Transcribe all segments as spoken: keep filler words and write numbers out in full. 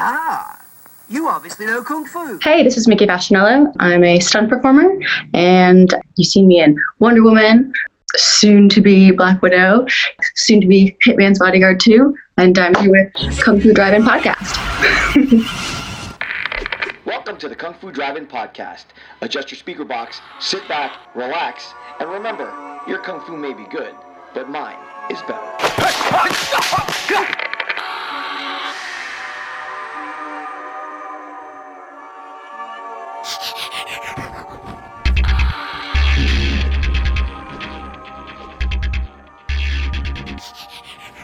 Ah, you obviously know Kung Fu. Hey, this is Mickey Bastianello. I'm a stunt performer, and you've seen me in Wonder Woman, soon to be Black Widow, soon to be Hitman's Bodyguard two, and I'm here with Kung Fu Drive-In Podcast. Welcome to the Kung Fu Drive-In Podcast. Adjust your speaker box, sit back, relax, and remember, your Kung Fu may be good, but mine is better.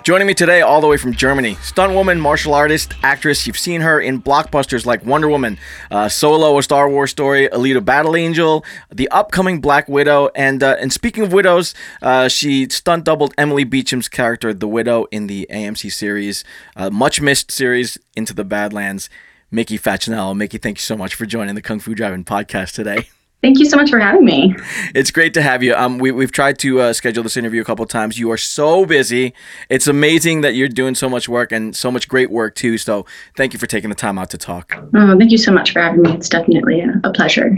Joining me today all the way from Germany, stunt woman, martial artist, actress. You've seen her in blockbusters like Wonder Woman, uh, Solo: A Star Wars Story, Alita Battle Angel, the upcoming Black Widow, and uh, and speaking of widows, uh, she stunt doubled Emily Beecham's character, the Widow, in the A M C series, uh, much-missed series, Into the Badlands. Mickey Faccinello. Mickey, thank you so much for joining the Kung Fu Drive-In Podcast today. Thank you so much for having me. It's great to have you. Um, we, we've tried to uh, schedule this interview a couple of times. You are so busy. It's amazing that you're doing so much work and so much great work, too. So thank you for taking the time out to talk. Oh, thank you so much for having me. It's definitely a, a pleasure.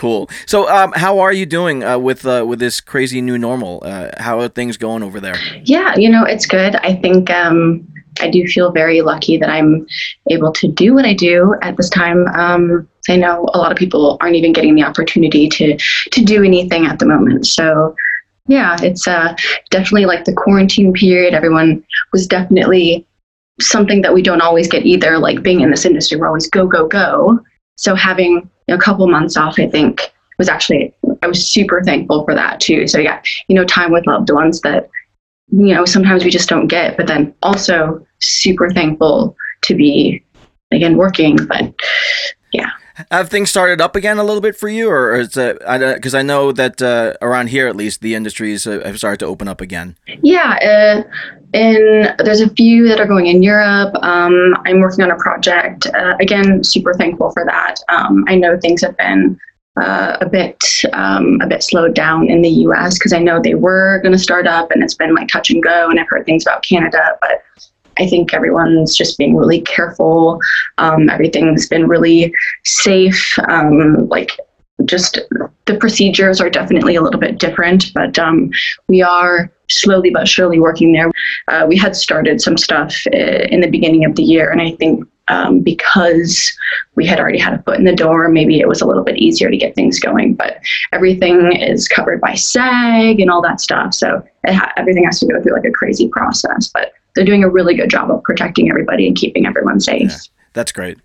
Cool. So um, how are you doing uh, with uh, with this crazy new normal? Uh, how are things going over there? Yeah, you know, it's good. I think um, I do feel very lucky that I'm able to do what I do at this time. Um I know a lot of people aren't even getting the opportunity to, to do anything at the moment. So, yeah, it's uh, definitely like the quarantine period. Everyone was definitely something that we don't always get either. Like being in this industry, we're always go, go, go. So having a couple months off, I think, was actually, I was super thankful for that too. So, yeah, you know, time with loved ones that, you know, sometimes we just don't get. But then also super thankful to be, again, working. But, yeah. Have things started up again a little bit for you, or, or is it, because I, I know that uh, around here at least the industries uh, have started to open up again? Yeah, uh, and there's a few that are going in Europe. Um, I'm working on a project. Uh, again, super thankful for that. Um, I know things have been uh, a bit um, a bit slowed down in the U S because I know they were going to start up, and it's been like touch and go. And I've heard things about Canada, but I think everyone's just being really careful. Um, everything's been really safe. Um, like just the procedures are definitely a little bit different, but um, we are slowly but surely working there. Uh, we had started some stuff in the beginning of the year, and I think um, because we had already had a foot in the door, maybe it was a little bit easier to get things going, but everything is covered by SAG and all that stuff. So it ha- everything has to go through like a crazy process, but they're doing a really good job of protecting everybody and keeping everyone safe. Yeah, that's great.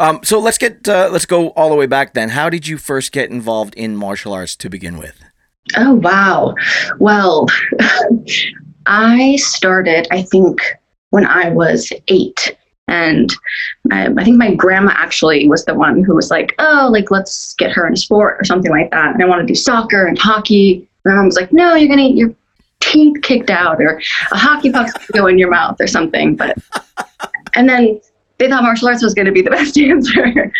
Um, so let's get uh, let's go all the way back then. How did you first get involved in martial arts to begin with? Oh, wow. Well, I started, I think, when I was eight. And I, I think my grandma actually was the one who was like, oh, like, let's get her in a sport or something like that. And I want to do soccer and hockey. My mom was like, no, you're going to, you're teeth kicked out, or a hockey puck go in your mouth or something. But and then they thought martial arts was going to be the best answer.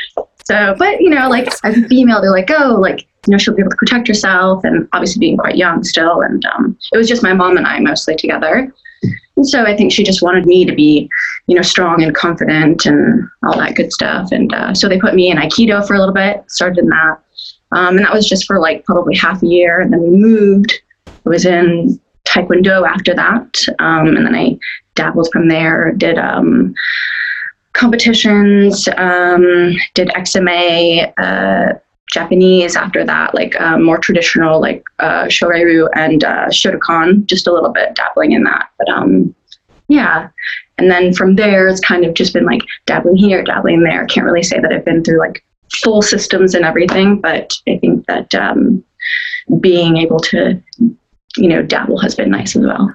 So, but you know, like as a female, they're like, oh, like, you know, she'll be able to protect herself, and obviously being quite young still. And um, it was just my mom and I mostly together. And so I think she just wanted me to be, you know, strong and confident and all that good stuff. And uh, so they put me in Aikido for a little bit, started in that. Um, and that was just for like probably half a year. And then we moved. I was in Taekwondo after that, um, and then I dabbled from there, did um, competitions, um, did X M A, uh, Japanese after that, like uh, more traditional, like uh, Shōrei-ryū and uh, Shurikan, just a little bit dabbling in that. But um, yeah, and then from there, it's kind of just been like dabbling here, dabbling there. Can't really say that I've been through like full systems and everything, but I think that um, being able to, you know, dabble has been nice as well.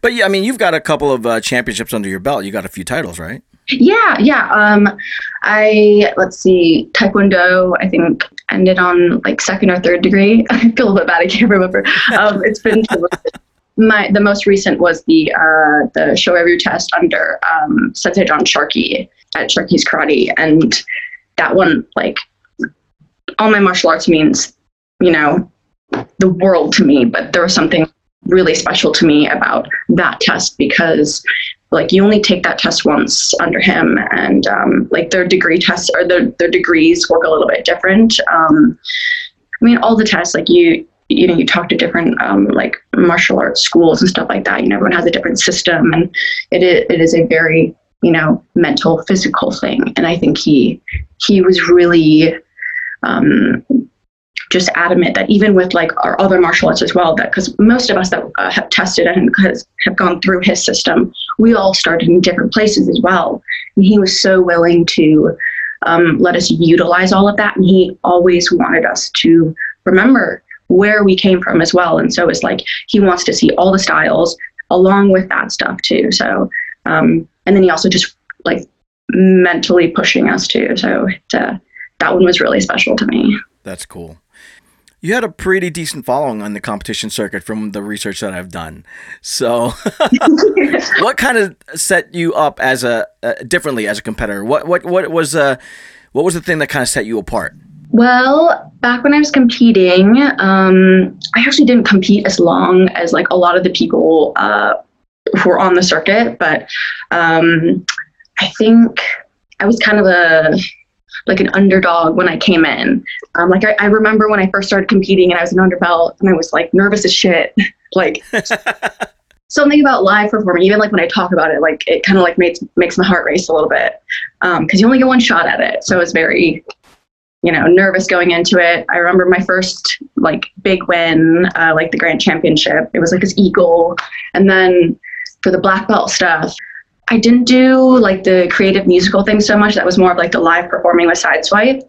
But yeah, I mean, you've got a couple of uh, championships under your belt. You got a few titles, right? Yeah, yeah. Um, I, let's see, Taekwondo, I think, ended on like second or third degree. I feel a little bit bad. I can't remember. Um, it's been my the most recent was the uh, the Shōrei-ryū test under um, Sensei John Sharkey at Sharkey's Karate, and that one, like, all my martial arts means, you know, the world to me, but there was something really special to me about that test because like, you only take that test once under him, and um, like their degree tests or their, their degrees work a little bit different. Um, I mean, all the tests, like you, you know, you talk to different um, like martial arts schools and stuff like that. You know, everyone has a different system, and it is, it is a very, you know, mental, physical thing. And I think he, he was really um, just adamant that even with like our other martial arts as well, that because most of us that uh, have tested and has, have gone through his system, we all started in different places as well. And he was so willing to um, let us utilize all of that. And he always wanted us to remember where we came from as well. And so it's like, he wants to see all the styles along with that stuff too. So, um, and then he also just like mentally pushing us too. So it, uh, that one was really special to me. That's cool. You had a pretty decent following on the competition circuit from the research that I've done. So what kind of set you up as a, uh, differently as a competitor? What, what, what was, uh, what was the thing that kind of set you apart? Well, back when I was competing, um, I actually didn't compete as long as like a lot of the people uh, who were on the circuit, but um, I think I was kind of a like an underdog when I came in. Um, like I, I remember when I first started competing and I was an underbelt and I was like nervous as shit. Like something about live performing, even like when I talk about it, like it kind of like makes makes my heart race a little bit because um, you only get one shot at it, so it's very, you know, nervous going into it. I remember my first like big win, uh, like the Grand Championship. It was like this eagle. And then for the black belt stuff, I didn't do like the creative musical thing so much. That was more of like the live performing with Sideswipe.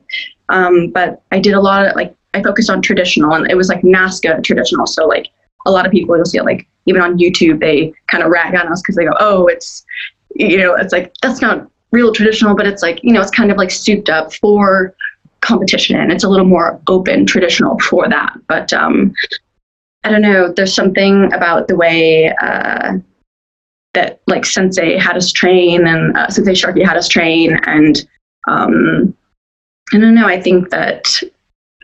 Um, but I did a lot of like, I focused on traditional, and it was like NASCA traditional. So like a lot of people, you'll see it, like even on YouTube, they kind of rag on us because they go, oh, it's, you know, it's like, that's not real traditional, but it's like, you know, it's kind of like souped up for competition. It's a little more open traditional for that, but um I don't know, there's something about the way uh that like Sensei had us train, and uh, Sensei Sharkey had us train, and um I don't know, I think that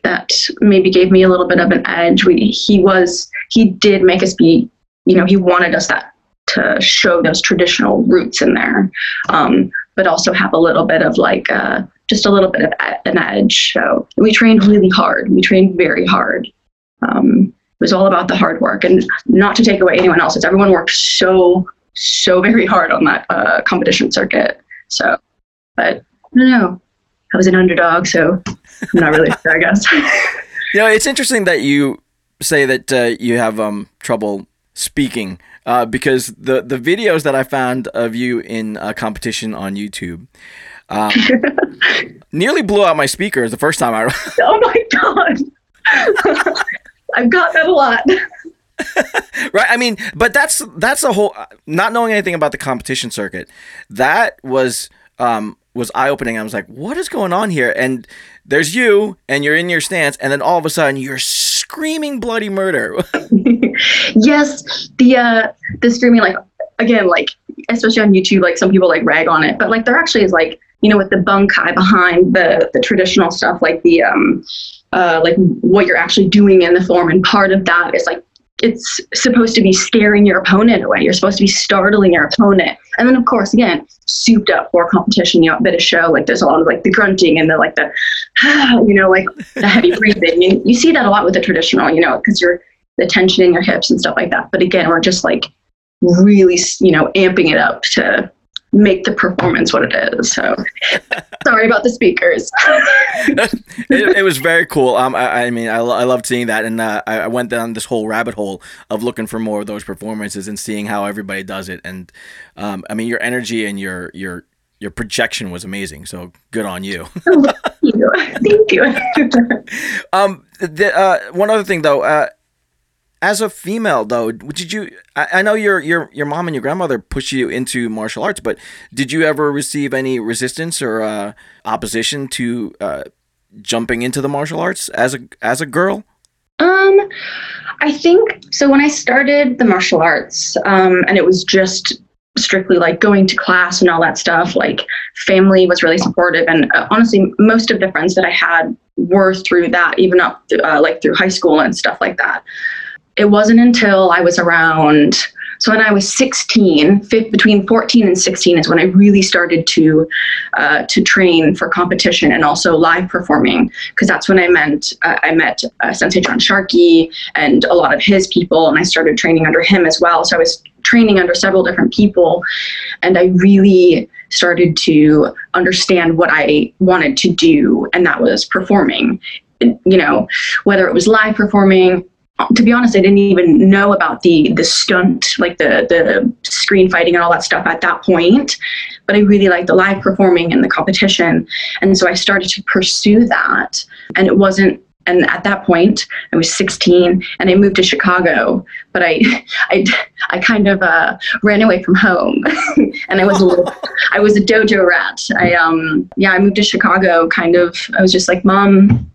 that maybe gave me a little bit of an edge. We he was he did make us be, you know, he wanted us that to show those traditional roots in there, um but also have a little bit of like uh just a little bit of an edge. So we trained really hard. We trained very hard. Um, it was all about the hard work, and not to take away anyone else's. Everyone worked so, so very hard on that uh, competition circuit. So, but I don't know. I was an underdog, so I'm not really sure, I guess. You know, it's interesting that you say that uh, you have um, trouble speaking uh, because the, the videos that I found of you in a competition on YouTube, Um, nearly blew out my speakers the first time I. Oh my god! I've got that a lot. Right, I mean, but that's that's a whole. Not knowing anything about the competition circuit, that was um, was eye opening. I was like, "What is going on here?" And there's you, and you're in your stance, and then all of a sudden you're screaming bloody murder. Yes, the uh, the screaming, like again, like especially on YouTube, like some people like rag on it, but like there actually is like, you know, with the bunkai behind the, the traditional stuff, like the, um, uh, like what you're actually doing in the form. And part of that is like, it's supposed to be scaring your opponent away. You're supposed to be startling your opponent. And then of course, again, souped up for competition, you know, a bit of show, like there's a lot of like the grunting and the, like the, you know, like the heavy breathing. And you see that a lot with the traditional, you know, cause you're the tension in your hips and stuff like that. But again, we're just like really, you know, amping it up to make the performance what it is. So sorry about the speakers. it, it was very cool. Um, I, I mean, I, I loved seeing that. And uh, I, I went down this whole rabbit hole of looking for more of those performances and seeing how everybody does it. And um, I mean, your energy and your, your, your projection was amazing. So good on you. Oh, thank you. Thank you. um, the, uh, one other thing though, uh, as a female, though, did you? I, I know your your your mom and your grandmother pushed you into martial arts, but did you ever receive any resistance or uh, opposition to uh, jumping into the martial arts as a as a girl? Um, I think so. When I started the martial arts, um, and it was just strictly like going to class and all that stuff, like family was really supportive, and uh, honestly, most of the friends that I had were through that, even up th- uh, like through high school and stuff like that. It wasn't until I was around So when I was sixteen, between fourteen and sixteen is when I really started to uh, to train for competition and also live performing, because that's when I met, uh, I met uh, Sensei John Sharkey and a lot of his people, and I started training under him as well. So I was training under several different people, and I really started to understand what I wanted to do, and that was performing. You know, whether it was live performing, to be honest, I didn't even know about the the stunt, like the the screen fighting and all that stuff at that point, but I really liked the live performing and the competition, and so I started to pursue that. And it wasn't, and at that point I was sixteen and I moved to Chicago, but I I, I kind of uh, ran away from home and I was a little, I was a dojo rat. I um yeah I moved to Chicago kind of, I was just like, Mom,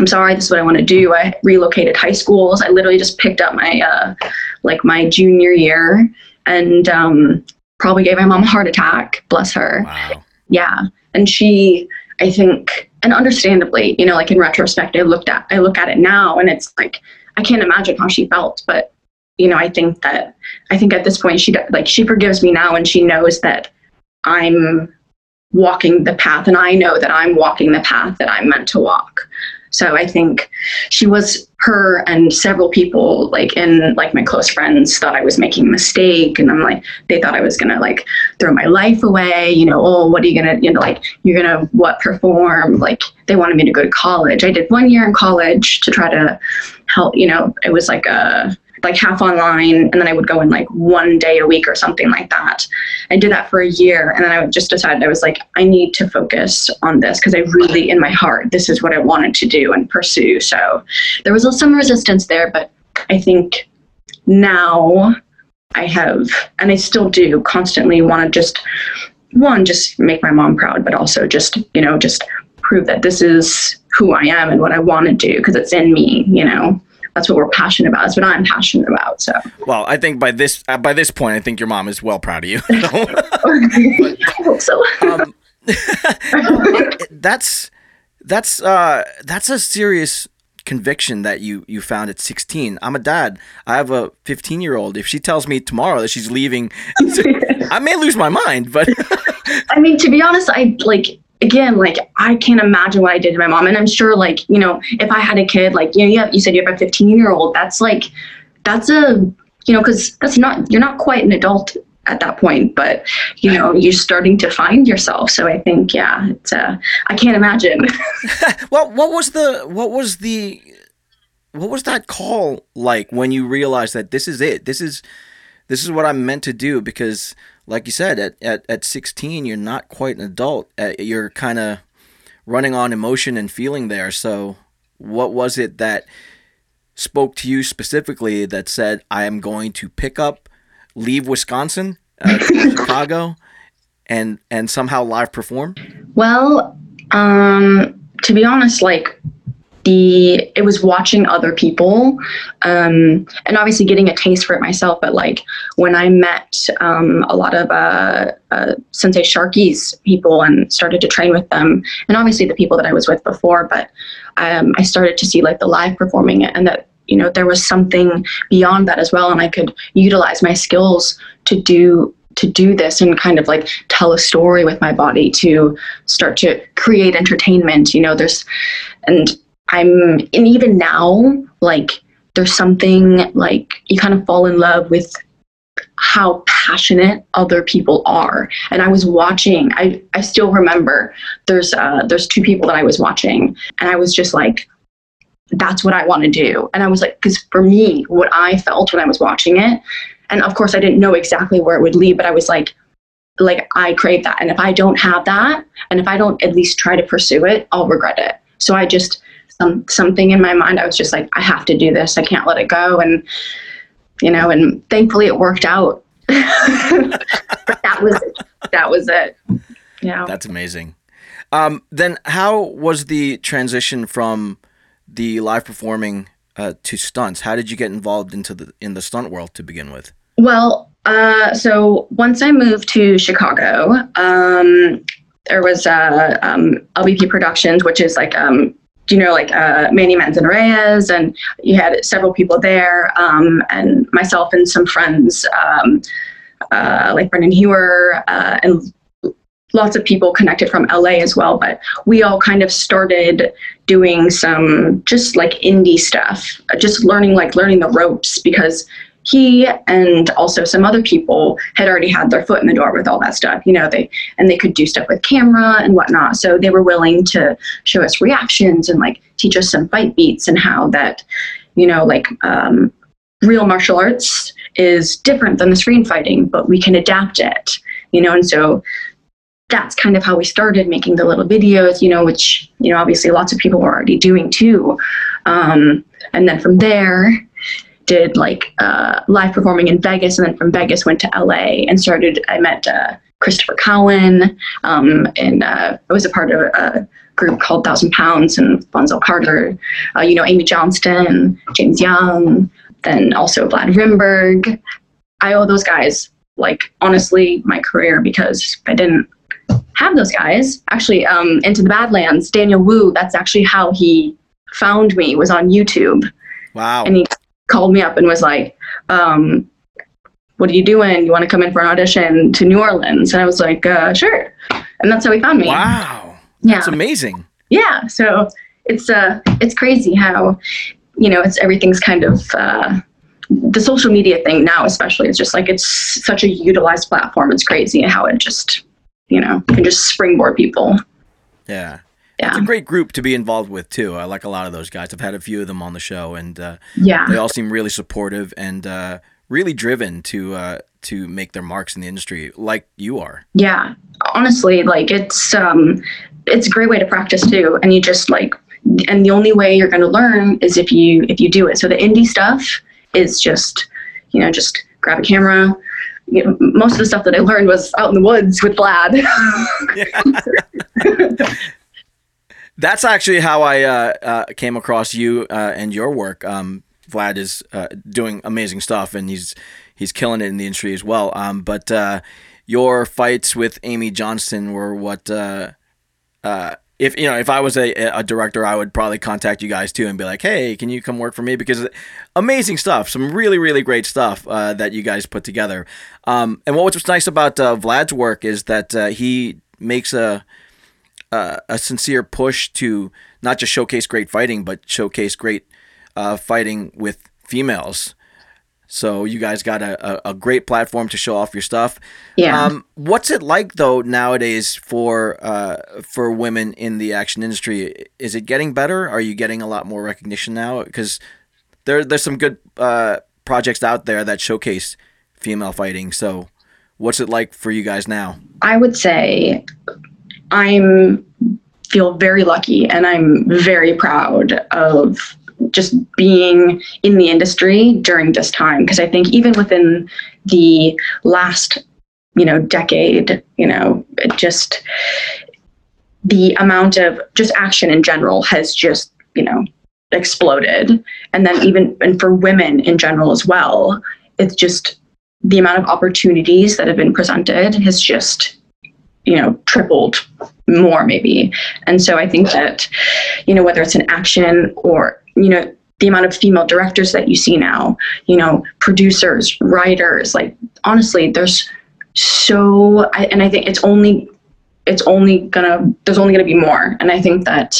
I'm sorry, this is what I want to do. I relocated high schools. I literally just picked up my, uh, like my junior year, and um, probably gave my mom a heart attack, bless her. Wow. Yeah. And she, I think, and understandably, you know, like in retrospect, I looked at, I look at it now and it's like, I can't imagine how she felt, but you know, I think that, I think at this point she, like, she forgives me now, and she knows that I'm walking the path, and I know that I'm walking the path that I'm meant to walk. So I think she was, her and several people, like in like my close friends, thought I was making a mistake, and I'm like, they thought I was gonna like throw my life away, you know, oh, what are you gonna, you know, like you're gonna what perform? Like they wanted me to go to college. I did one year in college to try to help, you know, it was like a like half online, and then I would go in like one day a week or something like that. I did that for a year, and then I just decided, I was like, I need to focus on this, because I really, in my heart, this is what I wanted to do and pursue. So there was some resistance there, but I think now I have, and I still do constantly want to just, one, just make my mom proud, but also just, you know, just prove that this is who I am and what I want to do, because it's in me, you know. That's what we're passionate about. That's what I'm passionate about. So, well, I think by this uh, by this point, I think your mom is well proud of you. I hope so. um, that's that's uh, that's a serious conviction that you you found at sixteen. I'm a dad. I have a fifteen year old. If she tells me tomorrow that she's leaving, I may lose my mind. But I mean, to be honest, I like. Again, like, I can't imagine what I did to my mom. And I'm sure, like, you know, if I had a kid, like, you know, you, have, you said you have a fifteen-year-old. That's, like, that's a, you know, because that's not, you're not quite an adult at that point. But, you know, you're starting to find yourself. So I think, yeah, it's, uh, I can't imagine. Well, what was the, what was the, what was that call like when you realized that this is it? This is, this is what I'm meant to do? Because, like you said, at, at, at sixteen, you're not quite an adult. Uh, you're kind of running on emotion and feeling there. So what was it that spoke to you specifically that said, I am going to pick up, leave Wisconsin, uh, Chicago, and and somehow live perform? Well, um, to be honest, like, the it was watching other people, um, and obviously getting a taste for it myself. But like when I met um, a lot of uh, uh, Sensei Sharkey's people and started to train with them, and obviously the people that I was with before, but um, I started to see like the live performing, and that, you know, there was something beyond that as well, and I could utilize my skills to do to do this and kind of like tell a story with my body, to start to create entertainment. You know, there's and. I'm, and even now, like, there's something, like, you kind of fall in love with how passionate other people are. And I was watching, I, I still remember, there's uh, there's two people that I was watching, and I was just like, that's what I want to do. And I was like, because for me, what I felt when I was watching it, and of course I didn't know exactly where it would lead, but I was like, like, I crave that. And if I don't have that, and if I don't at least try to pursue it, I'll regret it. So I just... Um, something in my mind, I was just like, I have to do this. I can't let it go. And, you know, and thankfully it worked out. But that was it. That was it. Yeah. That's amazing. Um, then how was the transition from the live performing uh, to stunts? How did you get involved into the, in the stunt world to begin with? Well, uh, so once I moved to Chicago, um, there was uh, um, L B P Productions, which is like, um, you know, like uh, Manny Manzanares, and you had several people there, um, and myself and some friends, um, uh, like Brendan Hewer, uh, and lots of people connected from L A as well. But we all kind of started doing some just like indie stuff, just learning, like learning the ropes, because he and also some other people had already had their foot in the door with all that stuff, you know, they, and they could do stuff with camera and whatnot. So they were willing to show us reactions and like teach us some fight beats and how that, you know, like um, real martial arts is different than the screen fighting, but we can adapt it, you know? And so that's kind of how we started making the little videos, you know, which, you know, obviously lots of people were already doing too. Um, and then from there, did like uh, live performing in Vegas, and then from Vegas went to L A and started, I met uh, Christopher Cowan, um, and uh, I was a part of a group called Thousand Pounds, and Bonzel Carter, uh, you know, Amy Johnston, James Young, then also Vlad Rimberg. I owe those guys, like, honestly, my career, because I didn't have those guys. Actually, um, Into the Badlands, Daniel Wu, that's actually how he found me, was on YouTube. Wow. And he called me up and was like, um, what are you doing? You want to come in for an audition to New Orleans? And I was like, uh, sure. And that's how he found me. Wow. Yeah. That's amazing. Yeah. So it's, uh, it's crazy how, you know, it's, everything's kind of, uh, the social media thing now, especially, it's just like, it's such a utilized platform. It's crazy how it just, you know, can just springboard people. Yeah. Yeah. It's a great group to be involved with too. I like a lot of those guys. I've had a few of them on the show, and uh, yeah. they all seem really supportive and uh, really driven to uh, to make their marks in the industry, like you are. Yeah, honestly, like it's um, it's a great way to practice too. And you just like, and the only way you're going to learn is if you if you do it. So the indie stuff is just, you know, just grab a camera. You know, most of the stuff that I learned was out in the woods with Vlad. Yeah. That's actually how I uh, uh, came across you uh, and your work. Um, Vlad is uh, doing amazing stuff, and he's he's killing it in the industry as well. Um, but uh, your fights with Amy Johnston were what uh, uh, if you know if I was a, a director, I would probably contact you guys too and be like, hey, can you come work for me? Because amazing stuff, some really really great stuff uh, that you guys put together. Um, and what was nice about uh, Vlad's work is that uh, he makes a Uh, a sincere push to not just showcase great fighting, but showcase great uh, fighting with females. So you guys got a, a, a great platform to show off your stuff. Yeah. Um, what's it like though nowadays for uh, for women in the action industry? Is it getting better? Are you getting a lot more recognition now? Because there there's some good uh, projects out there that showcase female fighting. So what's it like for you guys now? I would say I'm feel very lucky, and I'm very proud of just being in the industry during this time. Cause I think even within the last, you know, decade, you know, it just the amount of just action in general has just, you know, exploded. And then even, and for women in general as well, it's just the amount of opportunities that have been presented has just, you know, tripled more maybe. And so I think that, you know, whether it's an action or, you know, the amount of female directors that you see now, you know, producers, writers, like, honestly, there's so, I, and I think it's only, it's only gonna, there's only gonna be more. And I think that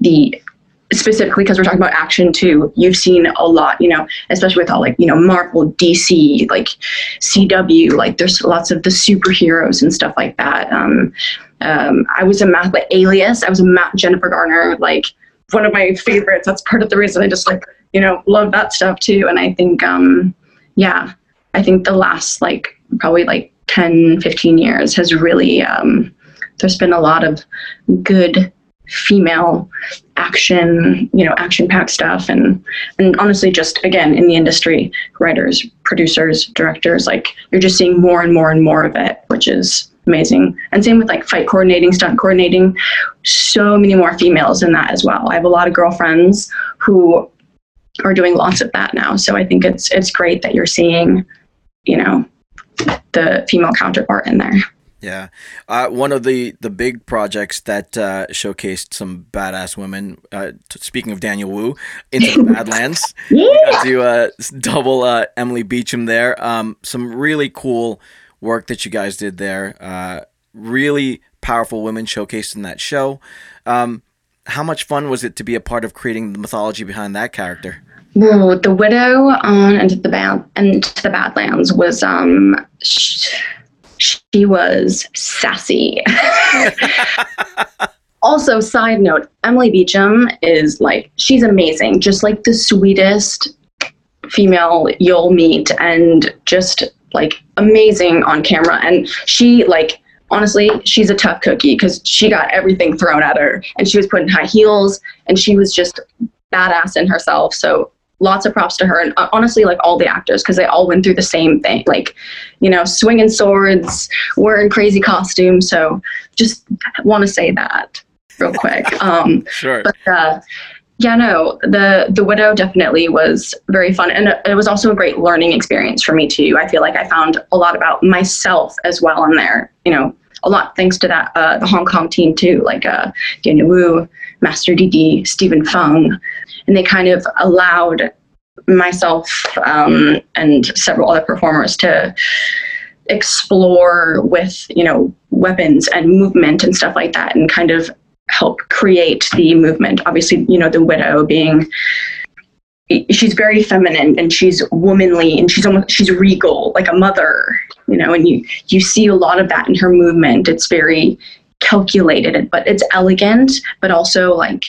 the, specifically because we're talking about action too, you've seen a lot, you know, especially with all like, you know, Marvel, D C, like C W, like there's lots of the superheroes and stuff like that. Um, um, I was a math, like Alias, I was a math, Jennifer Garner, like one of my favorites. That's part of the reason I just like, you know, love that stuff too. And I think, um, yeah, I think the last like probably like ten, fifteen years has really, um, there's been a lot of good female action, you know, action-packed stuff, and and honestly, just again in the industry, writers, producers, directors, like you're just seeing more and more and more of it, which is amazing. And same with like fight coordinating, stunt coordinating, so many more females in that as well. I have a lot of girlfriends who are doing lots of that now, so I think it's it's great that you're seeing, you know, the female counterpart in there. Yeah. Uh, one of the, the big projects that uh, showcased some badass women, uh, t- speaking of Daniel Wu, Into the Badlands, yeah. We got to uh, double uh, Emily Beecham there. Um, some really cool work that you guys did there. Uh, really powerful women showcased in that show. Um, how much fun was it to be a part of creating the mythology behind that character? Well, the Widow on Into the, Bad- Into the Badlands was... Um, sh- She was sassy. Also, side note, Emily Beecham is like, she's amazing. Just like the sweetest female you'll meet and just like amazing on camera. And she like, honestly, she's a tough cookie because she got everything thrown at her and she was put in high heels and she was just badass in herself. So lots of props to her, and honestly, like all the actors, because they all went through the same thing, like, you know, swinging swords, wearing crazy costumes. So just want to say that real quick. Um, sure. But uh, yeah, no, the the Widow definitely was very fun, and it was also a great learning experience for me too. I feel like I found a lot about myself as well in there. You know, a lot thanks to that uh, the Hong Kong team too, like uh, Daniel Wu, Master DeeDee, Stephen Fung. And they kind of allowed myself um, and several other performers to explore with, you know, weapons and movement and stuff like that, and kind of help create the movement. Obviously, you know, the Widow being, she's very feminine and she's womanly and she's almost, she's regal, like a mother, you know, and you, you see a lot of that in her movement. It's very calculated, but it's elegant, but also like,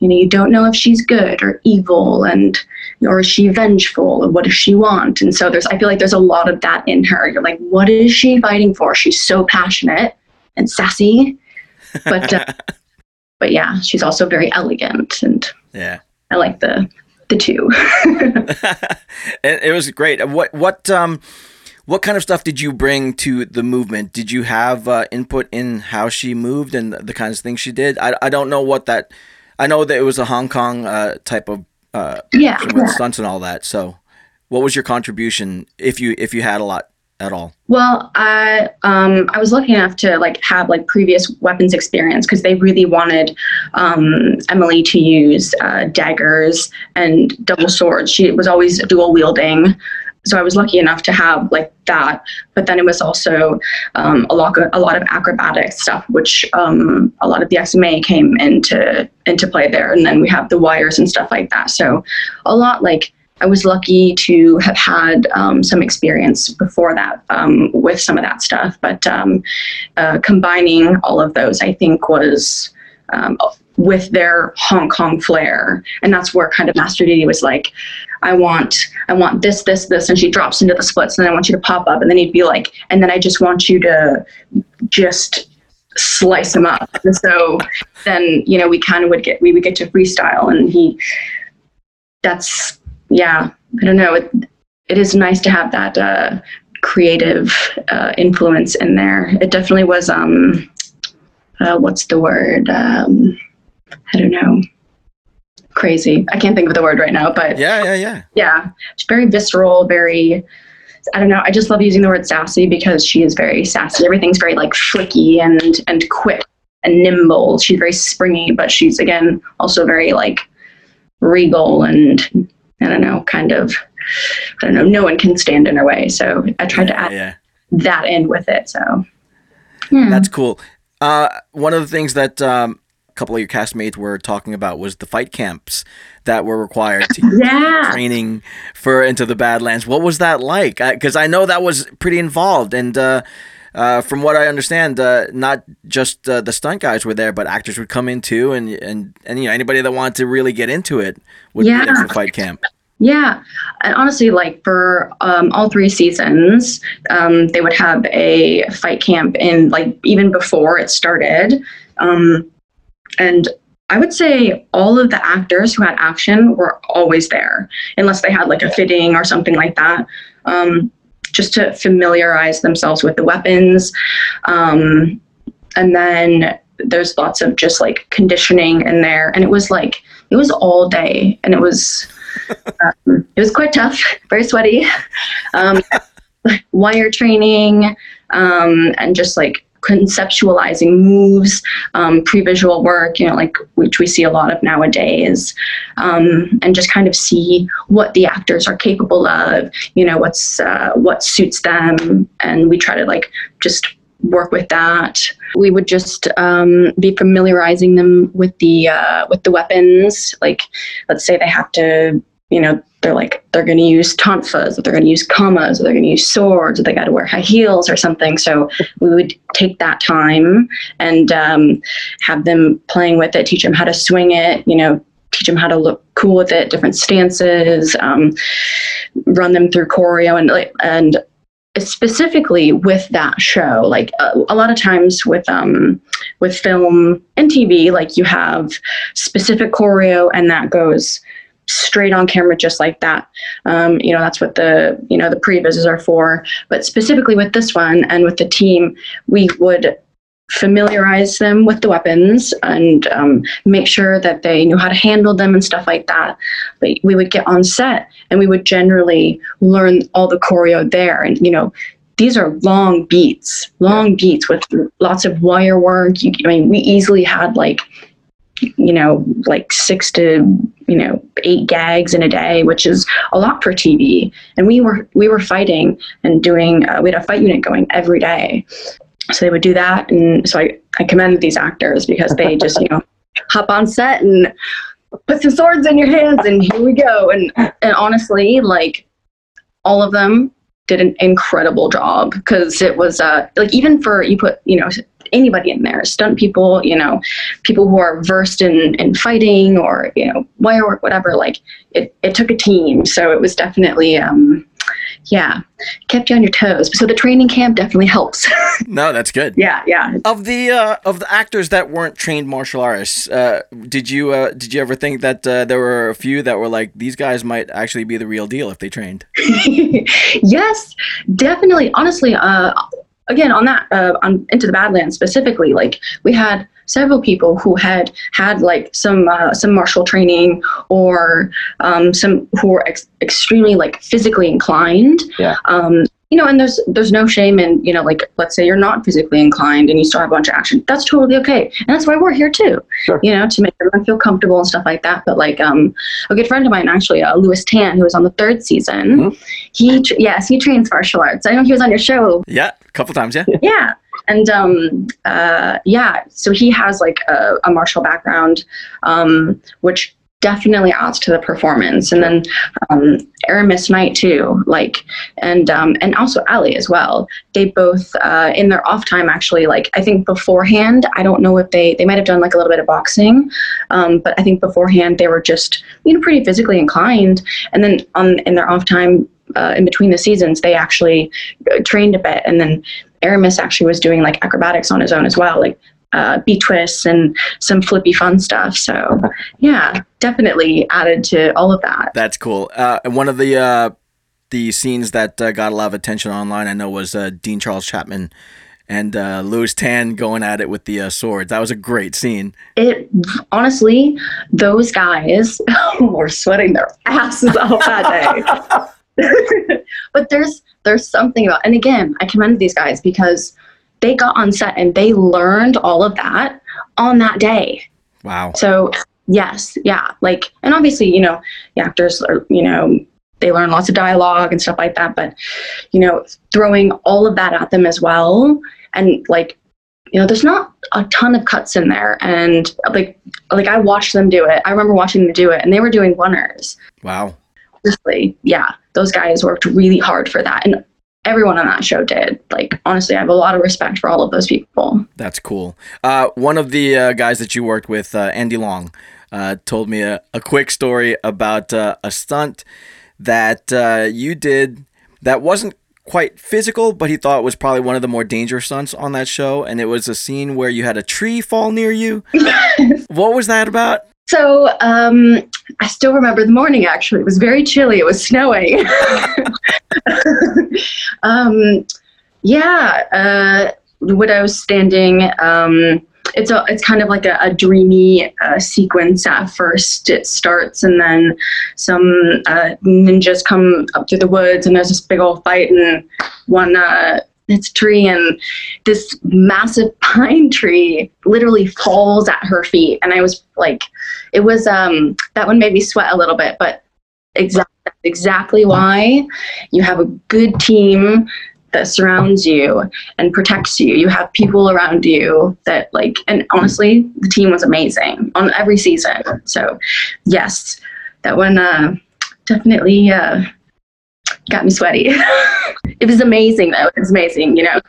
you know, you don't know if she's good or evil, and or is she vengeful, and what does she want? And so there's, I feel like there's a lot of that in her. You're like, what is she fighting for? She's so passionate and sassy, but uh, but yeah, she's also very elegant, and yeah, I like the the two. it, it was great. What what um what kind of stuff did you bring to the movement? Did you have uh, input in how she moved and the kinds of things she did? I I don't know what that. I know that it was a Hong Kong uh, type of uh, yeah, with yeah. stunts and all that. So, what was your contribution, if you if you had a lot at all? Well, I um, I was lucky enough to like have like previous weapons experience, because they really wanted um, Emily to use uh, daggers and double swords. She was always dual wielding. So I was lucky enough to have like that, but then it was also um, a lot of, a lot of acrobatic stuff, which um, a lot of the X M A came into into play there, and then we have the wires and stuff like that. So a lot, like I was lucky to have had um, some experience before that um, with some of that stuff, but um, uh, combining all of those, I think, was um, with their Hong Kong flair, and that's where kind of Master DeeDee was like, I want, I want this, this, this, and she drops into the splits, and then I want you to pop up, and then he'd be like, and then I just want you to just slice them up. And so then, you know, we kind of would get, we would get to freestyle, and he, that's, yeah, I don't know. It, it is nice to have that uh, creative uh, influence in there. It definitely was, um, uh, what's the word? Um, I don't know. Crazy. I can't think of the word right now, but yeah, yeah, yeah. Yeah. She's very visceral, very, I don't know. I just love using the word sassy, because she is very sassy. Everything's very like flicky and, and quick and nimble. She's very springy, but she's again, also very like regal and I don't know, kind of, I don't know, no one can stand in her way. So I tried yeah, to add yeah. that in with it. So yeah. That's cool. Uh, one of the things that, um, couple of your castmates were talking about was the fight camps that were required to yeah. training for Into the Badlands. What was that like? Because I, I know that was pretty involved, and uh, uh, from what I understand, uh, not just uh, the stunt guys were there, but actors would come in too, and and and you know, anybody that wanted to really get into it would yeah. be in the fight camp. Yeah, and honestly, like for um, all three seasons, um, they would have a fight camp in like even before it started. Um, And I would say all of the actors who had action were always there, unless they had like a fitting or something like that, um, just to familiarize themselves with the weapons. Um, and then there's lots of just like conditioning in there. And it was like, it was all day, and it was, um, it was quite tough, very sweaty, um, wire training, um, and just like conceptualizing moves, um, pre-visual work, you know, like which we see a lot of nowadays, um, and just kind of see what the actors are capable of, you know, what's uh, what suits them, and we try to like just work with that. We would just um, be familiarizing them with the uh, with the weapons. Like, let's say they have to, you know, they're like, they're going to use tonfas, or they're going to use kamas, or they're going to use swords, or they got to wear high heels or something. So we would take that time and um, have them playing with it, teach them how to swing it, you know, teach them how to look cool with it, different stances, um, run them through choreo, and and specifically with that show. Like uh, a lot of times with um with film and T V, like you have specific choreo, and that goes straight on camera just like that. Um, you know, that's what the, you know, the previs are for. But specifically with this one and with the team, we would familiarize them with the weapons and um, make sure that they knew how to handle them and stuff like that. But we would get on set and we would generally learn all the choreo there. And, you know, these are long beats, long beats with lots of wire work. You, I mean, we easily had like, you know, like six to, you know, eight gags in a day, which is a lot for T V. And we were, we were fighting and doing, uh, we had a fight unit going every day. So they would do that. And so I, I commend these actors because they just, you know, hop on set and put some swords in your hands and here we go. And, and honestly, like all of them did an incredible job, because it was uh, like, even for, you put, you know, anybody in there, stunt people, you know, people who are versed in, in fighting or, you know, wire work, whatever, like it, it took a team. So it was definitely, um, yeah, kept you on your toes. So the training camp definitely helps. No, that's good. Yeah. Yeah. Of the, uh, of the actors that weren't trained martial artists, uh, did you, uh, did you ever think that, uh, there were a few that were like, these guys might actually be the real deal if they trained? Yes, definitely. Honestly, uh, again, on that, uh, on Into the Badlands specifically, like we had several people who had had like some uh, some martial training, or um, some who were ex- extremely like physically inclined. Yeah. Um, you know, and there's there's no shame in, you know, like let's say you're not physically inclined and you still have a bunch of action. That's totally okay, and that's why we're here too. Sure. You know, to make everyone feel comfortable and stuff like that. But like um, a good friend of mine actually, uh, Lewis Tan, who was on the third season, mm-hmm. he tra- yes he trains martial arts. I know he was on your show. Yeah. Couple times, yeah. Yeah, and um, uh, yeah, so he has like a, a martial background, um, which definitely adds to the performance. And then um, Aramis Knight too, like, and um, and also Ali as well. They both uh, in their off time actually, like I think beforehand, I don't know if they they might have done like a little bit of boxing, um, but I think beforehand they were just, you know, pretty physically inclined. And then on in their off time. Uh, in between the seasons, they actually trained a bit, and then Aramis actually was doing like acrobatics on his own as well, like uh, B twists and some flippy fun stuff. So, yeah, definitely added to all of that. That's cool. Uh, and one of the uh, the scenes that uh, got a lot of attention online, I know, was uh, Dean Charles Chapman and uh, Lewis Tan going at it with the uh, swords. That was a great scene. It honestly, those guys were sweating their asses off that day. But there's there's something about, and again, I commend these guys because they got on set and they learned all of that on that day. Wow. So yes, yeah, like, and obviously, you know, the actors are, you know, they learn lots of dialogue and stuff like that, but, you know, throwing all of that at them as well, and like, you know, there's not a ton of cuts in there, and like like I watched them do it. I remember watching them do it, and they were doing runners. Wow. Honestly, yeah, those guys worked really hard for that, and everyone on that show did. Like, honestly, I have a lot of respect for all of those people. That's cool. Uh, one of the uh, guys that you worked with, uh, Andy Long, uh, told me a, a quick story about uh, a stunt that uh, you did that wasn't quite physical, but he thought was probably one of the more dangerous stunts on that show, and it was a scene where you had a tree fall near you. What was that about? So um, I still remember the morning, actually. It was very chilly. It was snowing. um, yeah, uh, the Widow's standing. Um, it's a, it's kind of like a, a dreamy uh, sequence at first. It starts, and then some uh, ninjas come up through the woods, and there's this big old fight, and one uh, this tree, and this massive pine tree literally falls at her feet. And I was like, it was, um, that one made me sweat a little bit, but exactly, that's exactly why you have a good team that surrounds you and protects you. You have people around you that like, and honestly, the team was amazing on every season. So yes, that one, uh, definitely, uh, got me sweaty. It was amazing though. It was amazing, you know.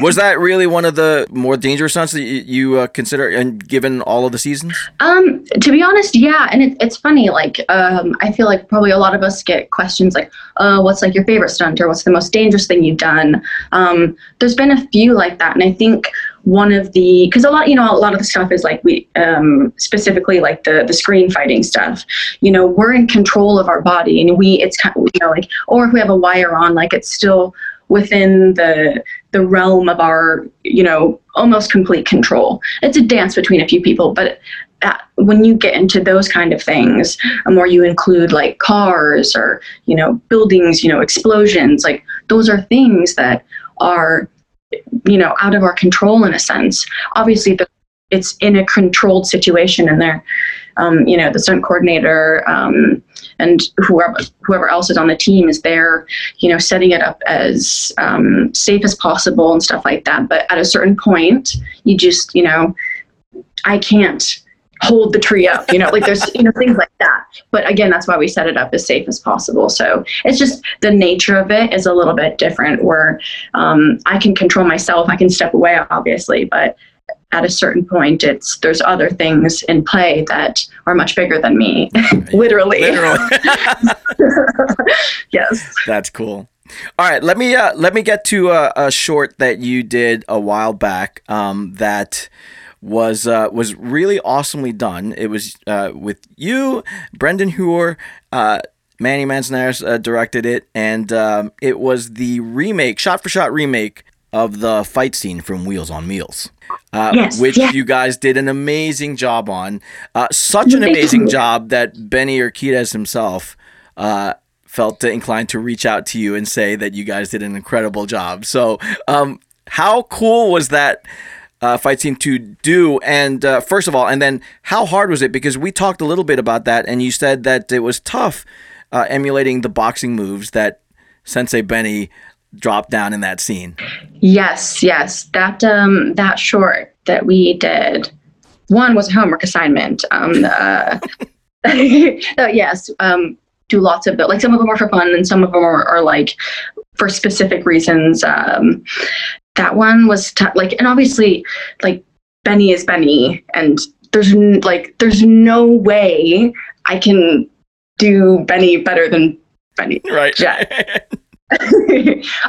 Was that really one of the more dangerous stunts that you, you uh, consider, and given all of the seasons? Um, to be honest, yeah. And it, it's funny, like, um, I feel like probably a lot of us get questions like, oh, what's like your favorite stunt, or what's the most dangerous thing you've done? Um, there's been a few like that. And I think one of the, because a lot, you know, a lot of the stuff is like we, um, specifically like the, the screen fighting stuff, you know, we're in control of our body, and we, it's kind of, you know, like, or if we have a wire on, like it's still within the the realm of our, you know, almost complete control. It's a dance between a few people, but that, when you get into those kind of things, um, or you include like cars or, you know, buildings, you know, explosions, like those are things that are, you know, out of our control in a sense. Obviously, the, it's in a controlled situation, and they're, um, you know, the stunt coordinator um, and whoever whoever else is on the team is there, you know, setting it up as um, safe as possible and stuff like that. But at a certain point, you just, you know, I can't hold the tree up, you know, like there's, you know, things like that. But again, that's why we set it up as safe as possible. So it's just the nature of it is a little bit different, where um, I can control myself. I can step away, obviously, but at a certain point, it's there's other things in play that are much bigger than me. Literally. Literally. Yes. That's cool. All right, let me uh, let me get to a, a short that you did a while back. Um, that was uh, was really awesomely done. It was uh, with you, Brendan Hewer. Uh, Manny Manzanares uh, directed it, and um, it was the remake, shot for shot remake of the fight scene from Wheels on Meals. Uh, yes, which yeah. You guys did an amazing job on. Uh, such an amazing job that Benny Orquidez himself uh, felt inclined to reach out to you and say that you guys did an incredible job. So um, how cool was that uh, fight scene to do? And uh, first of all, and then how hard was it? Because we talked a little bit about that, and you said that it was tough uh, emulating the boxing moves that Sensei Benny drop down in that scene. Yes, yes. That um that short that we did, one was a homework assignment. Um uh, so yes, um do lots of it. Like some of them are for fun, and some of them are, are like for specific reasons. Um that one was t- like and obviously like Benny is Benny, and there's n- like there's no way I can do Benny better than Benny. Right. Yeah.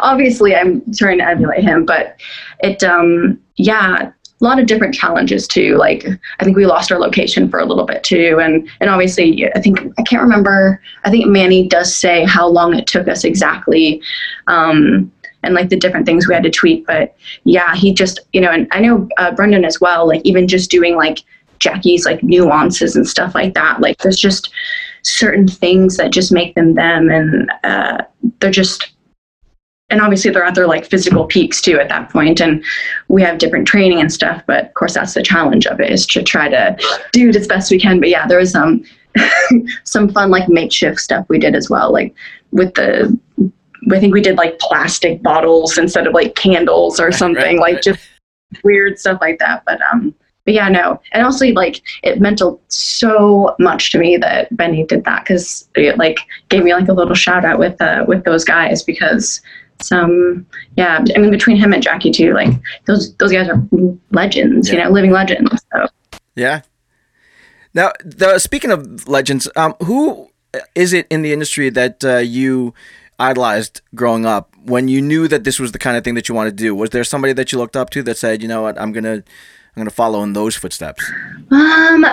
Obviously I'm trying to emulate him, but it um yeah a lot of different challenges too. Like I think we lost our location for a little bit too, and and obviously I think I can't remember I think Manny does say how long it took us exactly, um and like the different things we had to tweak. But yeah, he just, you know, and I know uh, Brendan as well, like even just doing like Jackie's like nuances and stuff like that, like there's just certain things that just make them them, and uh they're just, and obviously they're at their like physical peaks too at that point, and we have different training and stuff, but of course that's the challenge of it, is to try to do it as best we can. But yeah, there was some some fun like makeshift stuff we did as well, like with the I think we did like plastic bottles instead of like candles or something, right, right, like right. Just weird stuff like that. But um But yeah, no. And also, like, it meant so much to me that Benny did that, because it, like, gave me, like, a little shout-out with uh, with those guys, because some, yeah, I mean, between him and Jackie, too, like, those those guys are legends, yeah. You know, living legends. So. Yeah. Now, the, speaking of legends, um, who is it in the industry that uh, you idolized growing up when you knew that this was the kind of thing that you wanted to do? Was there somebody that you looked up to that said, you know what, I'm going to... I'm going to follow in those footsteps? Um,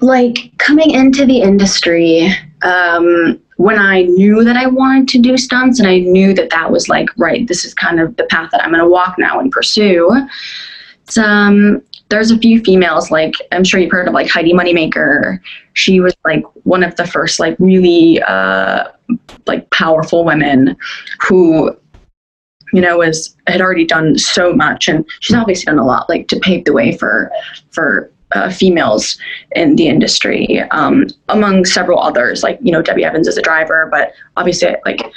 like coming into the industry, um, when I knew that I wanted to do stunts, and I knew that that was like, right, this is kind of the path that I'm going to walk now and pursue. It's, um, there's a few females, like I'm sure you've heard of like Heidi Moneymaker. She was like one of the first, like really, uh, like powerful women who, you know, was had already done so much, and she's obviously done a lot, like, to pave the way for for uh, females in the industry, um, among several others, like, you know, Debbie Evans is a driver, but obviously, like,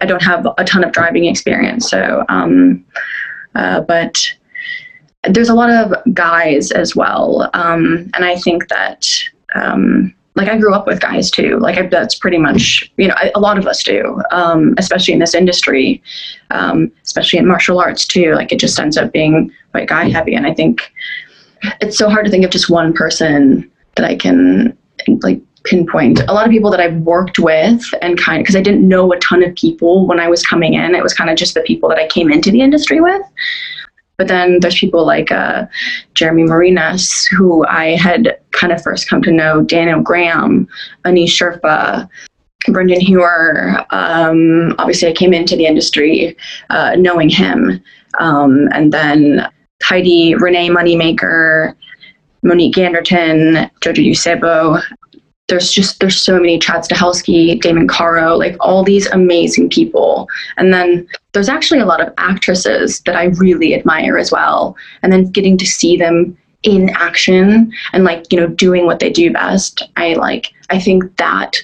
I don't have a ton of driving experience, so, um, uh, but there's a lot of guys as well, um, and I think that, um, like, I grew up with guys too. Like, I, that's pretty much, you know, I, a lot of us do, um, especially in this industry, um, especially in martial arts too. Like, it just ends up being quite guy heavy. And I think it's so hard to think of just one person that I can, like, pinpoint. A lot of people that I've worked with, and kind of, because I didn't know a ton of people when I was coming in. It was kind of just the people that I came into the industry with. But then there's people like uh, Jeremy Marinas, who I had kind of first come to know, Daniel Graham, Anish Sherpa, Brendan Hewer. Um, obviously, I came into the industry uh, knowing him. Um, and then Heidi, Renee Moneymaker, Monique Ganderton, Jojo Yusebo. There's just, there's so many, Chad Stahelski, Damon Caro, like, all these amazing people. And then there's actually a lot of actresses that I really admire as well. And then getting to see them in action and, like, you know, doing what they do best. I like, I think that,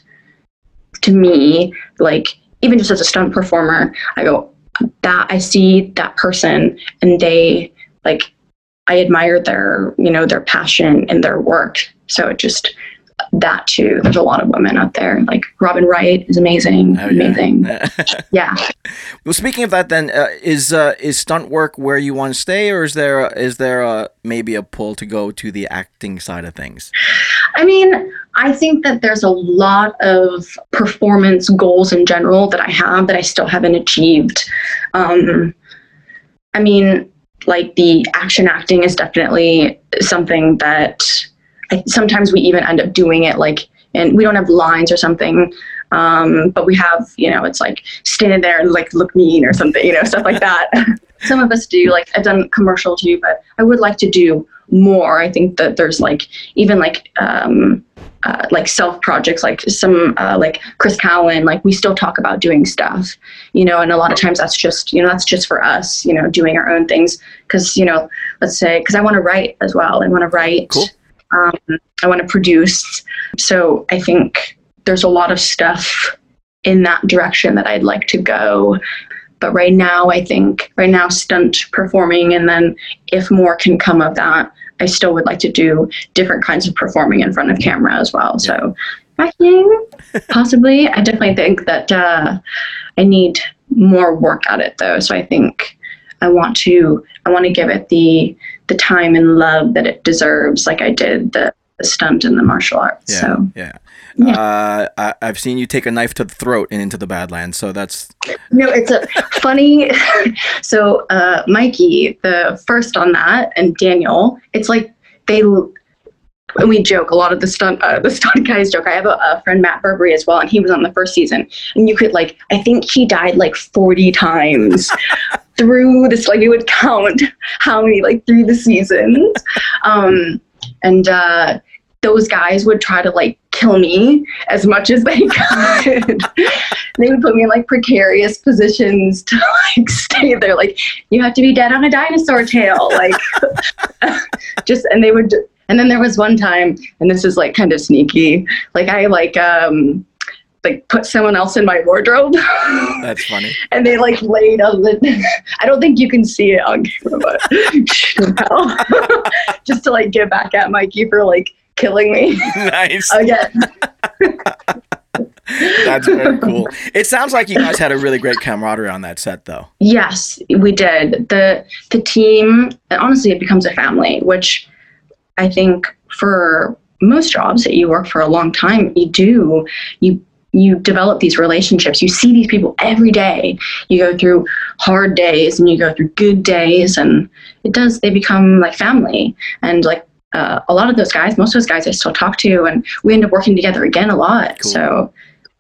to me, like, even just as a stunt performer, I go, that, I see that person and they, like, I admire their, you know, their passion and their work. So it just, that too, there's a lot of women out there, like Robin Wright is amazing. Oh, yeah. Amazing. Yeah. Well, speaking of that, then, uh, is uh, is stunt work where you want to stay, or is there a, is there a, maybe a pull to go to the acting side of things? I mean, I think that there's a lot of performance goals in general that I have that I still haven't achieved. Um, I mean, like, the action acting is definitely something that sometimes we even end up doing it, like, and we don't have lines or something, um, but we have, you know, it's like, standing there and, like, look mean or something, you know, stuff like that. Some of us do, like, I've done commercial too, but I would like to do more. I think that there's, like, even, like, um, uh, like, self projects, like some, uh, like Chris Cowan, like, we still talk about doing stuff, you know, and a lot of times that's just, you know, that's just for us, you know, doing our own things. 'Cause, you know, let's say, 'cause I want to write as well. I want to write. Cool. Um, I want to produce. So I think there's a lot of stuff in that direction that I'd like to go. But right now, I think right now stunt performing, and then if more can come of that, I still would like to do different kinds of performing in front of camera as well. So acting, possibly. I definitely think that uh, I need more work at it though. So I think I want to, I want to give it the the time and love that it deserves, like I did the, the stunt and the martial arts. Yeah, so yeah, yeah. Uh, I, I've seen you take a knife to the throat in Into the Badlands, so that's no. It's a funny. So uh, Mikey, the first on that, and Daniel. It's like they. And we joke a lot of the stunt, uh, the stunt guys joke. I have a, a friend, Matt Burberry, as well, and he was on the first season. And you could, like, I think he died like forty times through this. Like, you would count how many, like, through the seasons. Um, and uh, those guys would try to, like, kill me as much as they could. They would put me in, like, precarious positions to, like, stay there. Like, you have to be dead on a dinosaur tail. Like, just, and they would. And then there was one time, and this is, like, kind of sneaky, like, I, like, um, like, put someone else in my wardrobe. That's funny. And they, like, laid on the, I don't think you can see it on camera, but just to, like, get back at Mikey for, like, killing me. Nice. Again. That's very cool. It sounds like you guys had a really great camaraderie on that set, though. Yes, we did. The, the team, honestly, it becomes a family, which I think for most jobs that you work for a long time, you do, you you develop these relationships. You see these people every day. You go through hard days and you go through good days, and it does, they become like family. And like uh, a lot of those guys, most of those guys I still talk to, and we end up working together again a lot. Cool. So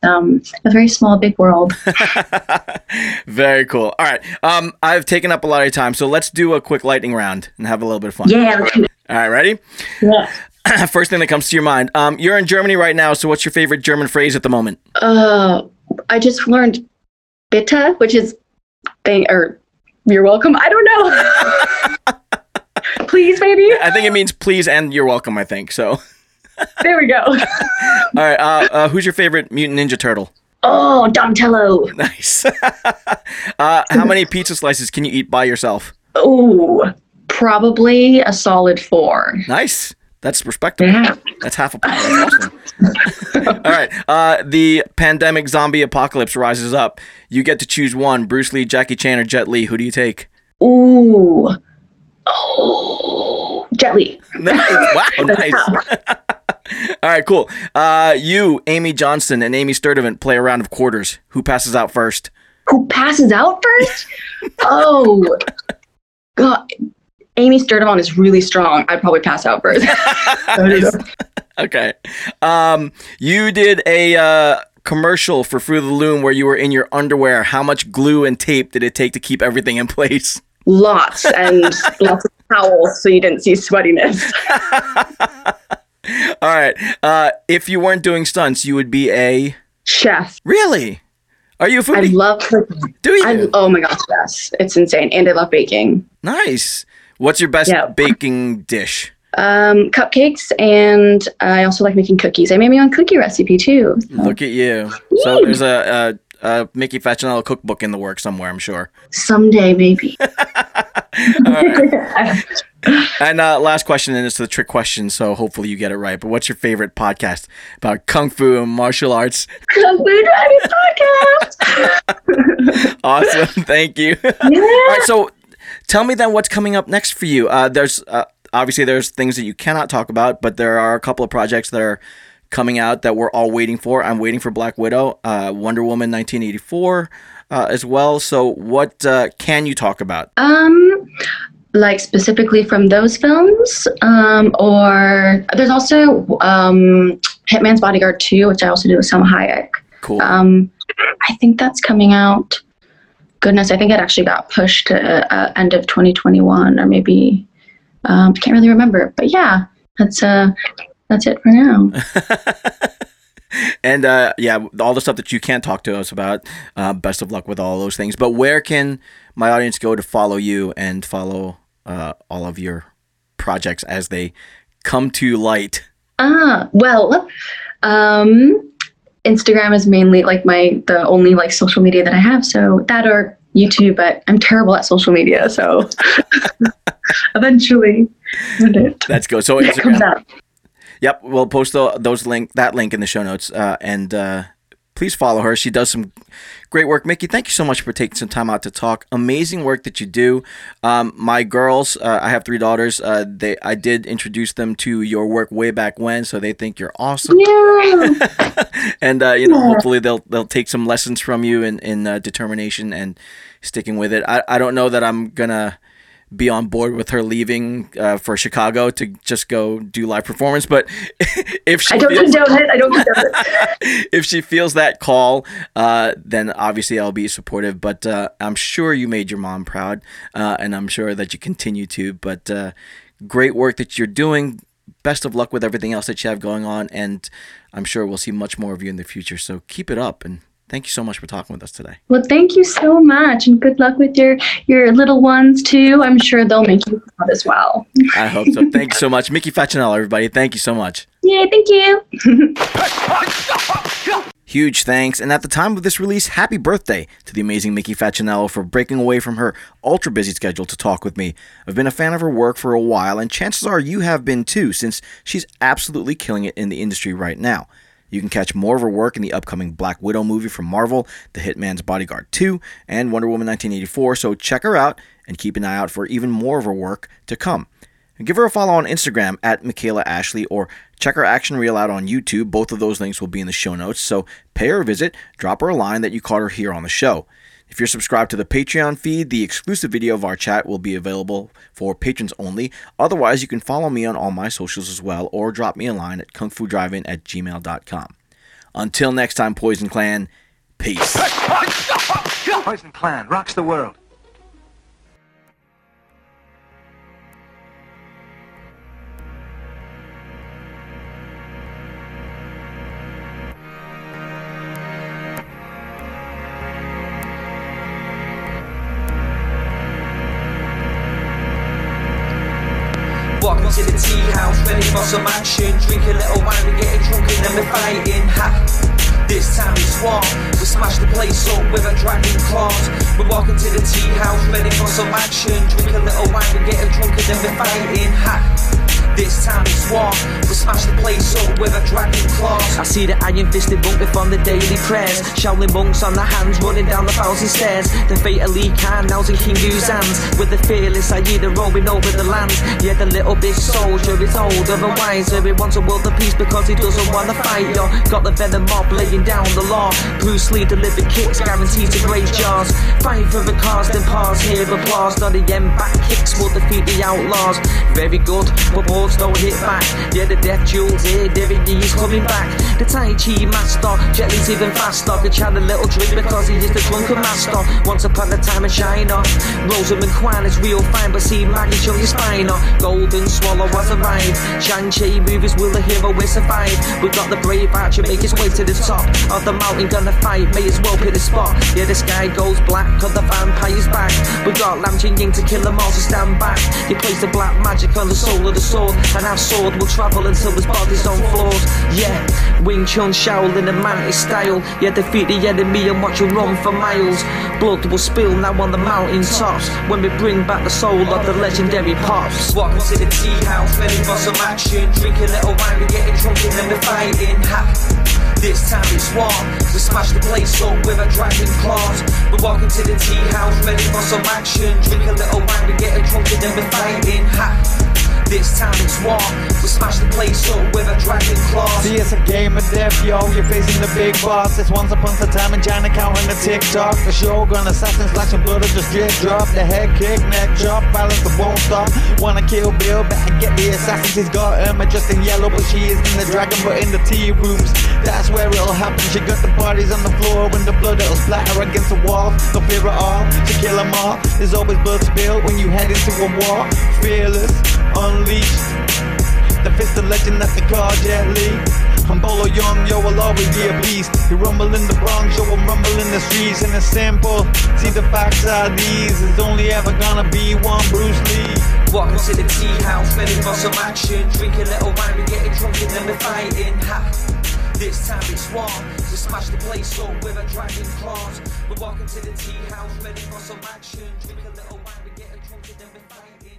um, a very small, big world. Very cool. All right. Um, I've taken up a lot of time, so let's do a quick lightning round and have a little bit of fun. Yeah. Let's do it. All right, ready? Yeah. First thing that comes to your mind. Um, you're in Germany right now, so what's your favorite German phrase at the moment? Uh, I just learned bitte, which is Thank or you're welcome. I don't know. Please, maybe. I think it means please and you're welcome. I think so. There we go. All right. Uh, uh, who's your favorite Mutant Ninja Turtle? Oh, Donatello. Nice. uh, how many pizza slices can you eat by yourself? Oh, probably a solid four. Nice. That's respectable. Yeah. That's half a pound. Awesome. All right. Uh, the pandemic zombie apocalypse rises up. You get to choose one: Bruce Lee, Jackie Chan, or Jet Li. Who do you take? Ooh. Oh. Jet Li. Wow. Nice. All right. Cool. Uh, you, Amy Johnston, and Amy Sturdivant play a round of quarters. Who passes out first? Who passes out first? Oh. God. Amy Sturdivant is really strong. I'd probably pass out first. Okay. Um, you did a uh, commercial for Fruit of the Loom where you were in your underwear. How much glue and tape did it take to keep everything in place? Lots and lots of towels so you didn't see sweatiness. All right. Uh, if you weren't doing stunts, you would be a... chef. Really? Are you a foodie? I love cooking. Do you? I, oh my gosh, yes. It's insane. And I love baking. Nice. What's your best yeah. baking dish? Um, cupcakes, and I also like making cookies. I made my own cookie recipe too. So. Look at you! Yay. So there's a, a, a Mickey Faccinello cookbook in the works somewhere, I'm sure. Someday, maybe. Right. And uh, last question, and it's the trick question, so hopefully you get it right. But what's your favorite podcast about kung fu and martial arts? Kung Fu Drive-In Podcast. Awesome! Thank you. Yeah. All right, so. Tell me then what's coming up next for you. Uh, there's uh, obviously there's things that you cannot talk about, but there are a couple of projects that are coming out that we're all waiting for. I'm waiting for Black Widow, uh, Wonder Woman nineteen eighty-four uh, as well. So what uh, can you talk about? Um, like specifically from those films, um, or there's also um, Hitman's Bodyguard two, which I also do with Selma Hayek. Cool. Um, I think that's coming out. Goodness, I think it actually got pushed to uh, end of twenty twenty-one, or maybe um, I can't really remember. But yeah, that's uh, that's it for now. And uh, yeah, all the stuff that you can't talk to us about. Uh, best of luck with all those things. But where can my audience go to follow you and follow uh, all of your projects as they come to light? Ah, well, um. Instagram is mainly like my the only like social media that I have, so that or YouTube, but I'm terrible at social media, so eventually that's good. So Instagram comes out. Yep, we'll post the, those link that link in the show notes, uh, and uh, please follow her. She does some great work. Mickey, thank you so much for taking some time out to talk. Amazing work that you do. Um, my girls, uh, I have three daughters. Uh, they, I did introduce them to your work way back when, so they think you're awesome. Yeah. And uh, you know, yeah. hopefully they'll they'll take some lessons from you in in uh, determination and sticking with it. I, I don't know that I'm gonna be on board with her leaving uh, for Chicago to just go do live performance, but if she I don't feels, condone it, I don't condone it. If she feels that call, uh, then obviously I'll be supportive. But uh, I'm sure you made your mom proud, uh, and I'm sure that you continue to. But uh, great work that you're doing. Best of luck with everything else that you have going on, and I'm sure we'll see much more of you in the future. So keep it up, and thank you so much for talking with us today. Well, thank you so much, and good luck with your, your little ones, too. I'm sure they'll make you proud as well. I hope so. Thank you so much. Mickey Faccinello, everybody. Thank you so much. Yeah, thank you. Huge thanks, and at the time of this release, happy birthday to the amazing Mickey Faccinello for breaking away from her ultra-busy schedule to talk with me. I've been a fan of her work for a while, and chances are you have been, too, since she's absolutely killing it in the industry right now. You can catch more of her work in the upcoming Black Widow movie from Marvel, The Hitman's Bodyguard two, and Wonder Woman nineteen eighty-four, so check her out and keep an eye out for even more of her work to come. And give her a follow on Instagram at Michaela Ashley, or check her action reel out on YouTube. Both of those links will be in the show notes, so pay her a visit, drop her a line that you caught her here on the show. If you're subscribed to the Patreon feed, the exclusive video of our chat will be available for patrons only. Otherwise, you can follow me on all my socials as well, or drop me a line at kung fu drive in at gmail dot com. Until next time, Poison Clan, peace. Poison Clan rocks the world. across a mansion, drink a little wine, we're getting drunk and then we're fighting. Ha! This time it's war. We smash the place up with our dragon claws. We're walking to the tea house, ready for some action. Drink a little wine, we're getting drunk and then we're fighting. Ha! This time it's war. We smash the place up with a dragon claws. I see the iron-fisted monk upon the daily prayers, Shaolin monks on their hands running down the thousand stairs. The fate of Lee Khan now's in King Yu's hands, with the fearless Aida roaming over the land. Yeah, the little bit soldier is old, otherwise he wants a world of peace because he doesn't want to fight. Yo, got the venom mob laying down the law. Bruce Lee delivered kicks guaranteed to break jaws. Fight for the cause, then pause, hear applause. Not the end, back kicks will defeat the outlaws. Very good, but more don't hit back. Yeah, the death jewels here, Derek D's coming back. The Tai Chi master, Jet Li's even faster. Could chant a little drink because he is the drunken master. Once upon a time in China, Rosamund Kwan is real fine, but see Maggie show your spine. Golden Swallow has arrived. Shang-Chi movies will the hero will survive. We got the brave archer make his way to the top of the mountain, gonna fight, may as well pick the spot. Yeah, the sky goes black, cause the vampire's back. We got Lam Ching Ying to kill them all, so stand back. You place the black magic on the soul of the sword, and our sword will travel until his body's on floors. Yeah, Wing Chun, Shaolin and Mantis style. Yeah, defeat the enemy and watch him run for miles. Blood will spill now on the mountain tops when we bring back the soul of the legendary Pops. Welcome to the tea house, ready for some action. Drink a little wine, we're getting drunk and then we're fighting. Ha! This time it's war. We smash the place up with our dragon claws. We're walking to the tea house, ready for some action. Drink a little wine, we're getting drunk and then we're fighting. Ha! This time it's war. We smash the place up with a dragon claw. See, it's a game of death, yo. You're facing the big boss. It's once upon a time in China, counting the tick-tock. The Shogun, assassin, slashing blood, just drip drop. The head kick, neck chop, balance that won't stop. Wanna kill Bill, but I get the assassins. He's got Irma just in yellow, but she is in the dragon, but in the tea rooms. That's where it'll happen. She got the bodies on the floor, when the blood it'll splatter against the wall. No fear at all, to kill them all. There's always blood spilled when you head into a war. Fearless, unleashed, the fist of legend that they call Jet Li. I'm Bolo Young, yo, I'll always be a beast. You rumble in the Bronx, yo, I'm rumbling the streets. And it's simple, see the facts are these. There's only ever gonna be one Bruce Lee. Welcome to the tea house, ready for some action. Drink a little wine, we're getting drunk and then we're fighting. Ha! This time it's war. We smash the place up with a dragon claws. We're walking to the tea house, ready for some action. Drink a little wine, we're getting drunk and then we're fighting.